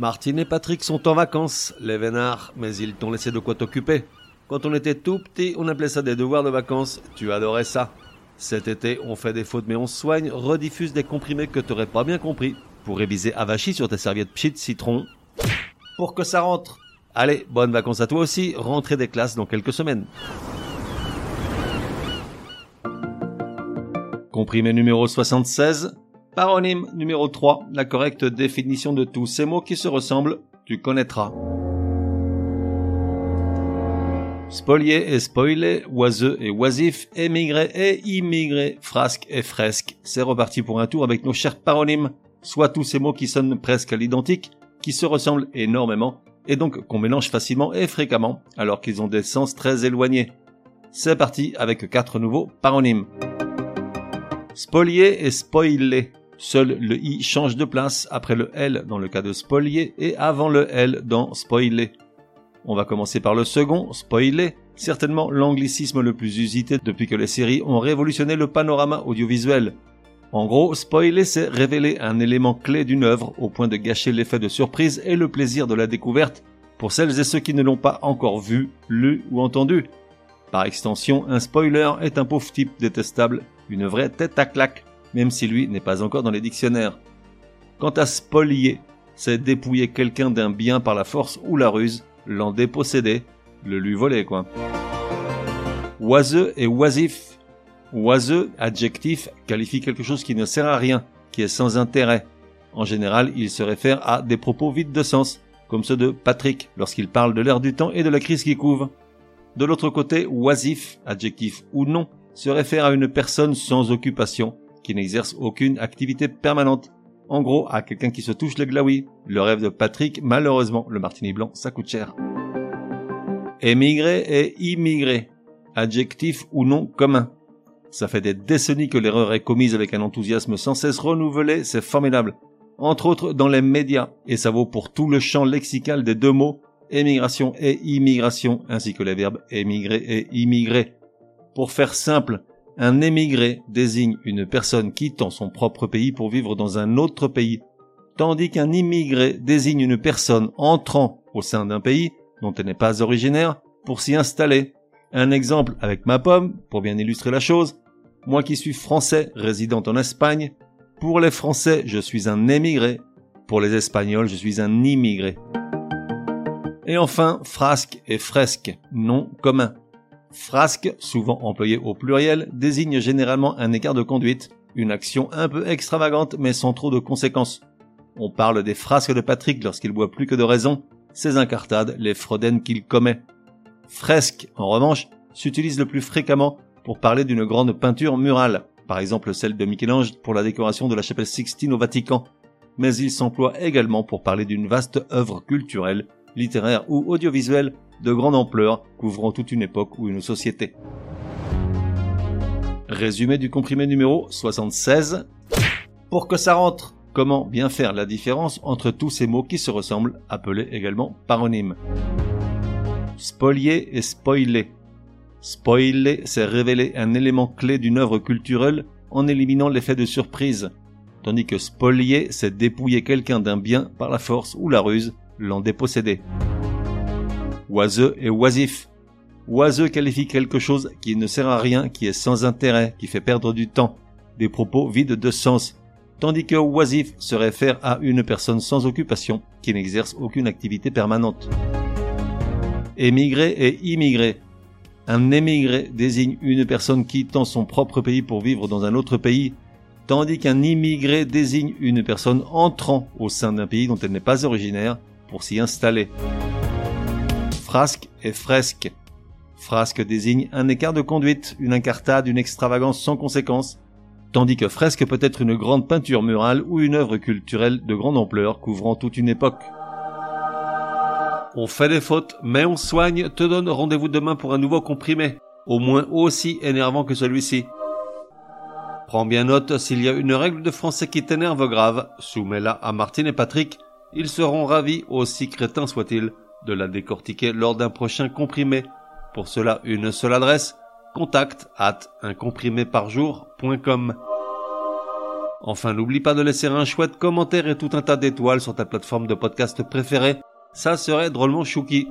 Martine et Patrick sont en vacances, les vénards, mais ils t'ont laissé de quoi t'occuper. Quand on était tout petit, on appelait ça des devoirs de vacances, tu adorais ça. Cet été, on fait des fautes mais on soigne, rediffuse des comprimés que t'aurais pas bien compris, pour réviser avachi sur ta serviette pchit citron, pour que ça rentre. Allez, bonnes vacances à toi aussi, rentrée des classes dans quelques semaines. Comprimé numéro 76, paronyme numéro 3, la correcte définition de tous ces mots qui se ressemblent, tu connaîtras. Spolier et spoilé, oiseux et oisif, émigré et immigré, frasque et fresque. C'est reparti pour un tour avec nos chers paronymes, soit tous ces mots qui sonnent presque à l'identique, qui se ressemblent énormément, et donc qu'on mélange facilement et fréquemment, alors qu'ils ont des sens très éloignés. C'est parti avec 4 nouveaux paronymes. Spolier et spoilé. Seul le i change de place après le l dans le cas de spolier et avant le l dans spoilé. On va commencer par le second, spoilé, certainement l'anglicisme le plus usité depuis que les séries ont révolutionné le panorama audiovisuel. En gros, spoiler, c'est révéler un élément clé d'une œuvre au point de gâcher l'effet de surprise et le plaisir de la découverte pour celles et ceux qui ne l'ont pas encore vu, lu ou entendu. Par extension, un spoiler est un pauvre type détestable, une vraie tête à claque, même si lui n'est pas encore dans les dictionnaires. Quant à spolier, c'est dépouiller quelqu'un d'un bien par la force ou la ruse, l'en déposséder, le lui voler quoi. Oiseux et oisif. Oiseux, adjectif, qualifie quelque chose qui ne sert à rien, qui est sans intérêt. En général, il se réfère à des propos vides de sens, comme ceux de Patrick, lorsqu'il parle de l'air du temps et de la crise qui couve. De l'autre côté, oisif, adjectif ou non, se réfère à une personne sans occupation, qui n'exerce aucune activité permanente. En gros, à quelqu'un qui se touche les glaouis. Le rêve de Patrick, malheureusement, le martini blanc, ça coûte cher. Émigré et immigré, adjectif ou non commun. Ça fait des décennies que l'erreur est commise avec un enthousiasme sans cesse renouvelé, c'est formidable. Entre autres dans les médias, et ça vaut pour tout le champ lexical des deux mots, émigration et immigration, ainsi que les verbes émigrer et immigrer. Pour faire simple, un émigré désigne une personne quittant son propre pays pour vivre dans un autre pays, tandis qu'un immigré désigne une personne entrant au sein d'un pays dont elle n'est pas originaire pour s'y installer. Un exemple avec ma pomme, pour bien illustrer la chose. Moi qui suis français, résidant en Espagne. Pour les Français, je suis un émigré. Pour les Espagnols, je suis un immigré. Et enfin, frasque et fresque, nom commun. Frasque, souvent employé au pluriel, désigne généralement un écart de conduite, une action un peu extravagante mais sans trop de conséquences. On parle des frasques de Patrick lorsqu'il boit plus que de raison, ses incartades, les fraudaines qu'il commet. Fresque, en revanche, s'utilise le plus fréquemment pour parler d'une grande peinture murale, par exemple celle de Michel-Ange pour la décoration de la Chapelle Sixtine au Vatican, mais il s'emploie également pour parler d'une vaste œuvre culturelle, littéraire ou audiovisuelle de grande ampleur, couvrant toute une époque ou une société. Résumé du comprimé numéro 76. Pour que ça rentre, comment bien faire la différence entre tous ces mots qui se ressemblent, appelés également paronymes. Spolier et spoilé. Spoiler, c'est révéler un élément clé d'une œuvre culturelle en éliminant l'effet de surprise, tandis que spolier, c'est dépouiller quelqu'un d'un bien par la force ou la ruse, l'en déposséder. Oiseux et oisif. Oiseux qualifie quelque chose qui ne sert à rien, qui est sans intérêt, qui fait perdre du temps, des propos vides de sens, tandis que oisif se réfère à une personne sans occupation, qui n'exerce aucune activité permanente. Émigré et immigré. Un émigré désigne une personne quittant son propre pays pour vivre dans un autre pays, tandis qu'un immigré désigne une personne entrant au sein d'un pays dont elle n'est pas originaire pour s'y installer. Frasque et fresque. Frasque désigne un écart de conduite, une incartade, une extravagance sans conséquence, tandis que fresque peut être une grande peinture murale ou une œuvre culturelle de grande ampleur couvrant toute une époque. On fait des fautes, mais on soigne, te donne rendez-vous demain pour un nouveau comprimé, au moins aussi énervant que celui-ci. Prends bien note, s'il y a une règle de français qui t'énerve grave, soumets-la à Martine et Patrick, ils seront ravis, aussi crétins soient-ils, de la décortiquer lors d'un prochain comprimé. Pour cela, une seule adresse, contact@uncomprimeparjour.com. Enfin, n'oublie pas de laisser un chouette commentaire et tout un tas d'étoiles sur ta plateforme de podcast préférée. Ça serait drôlement chouki.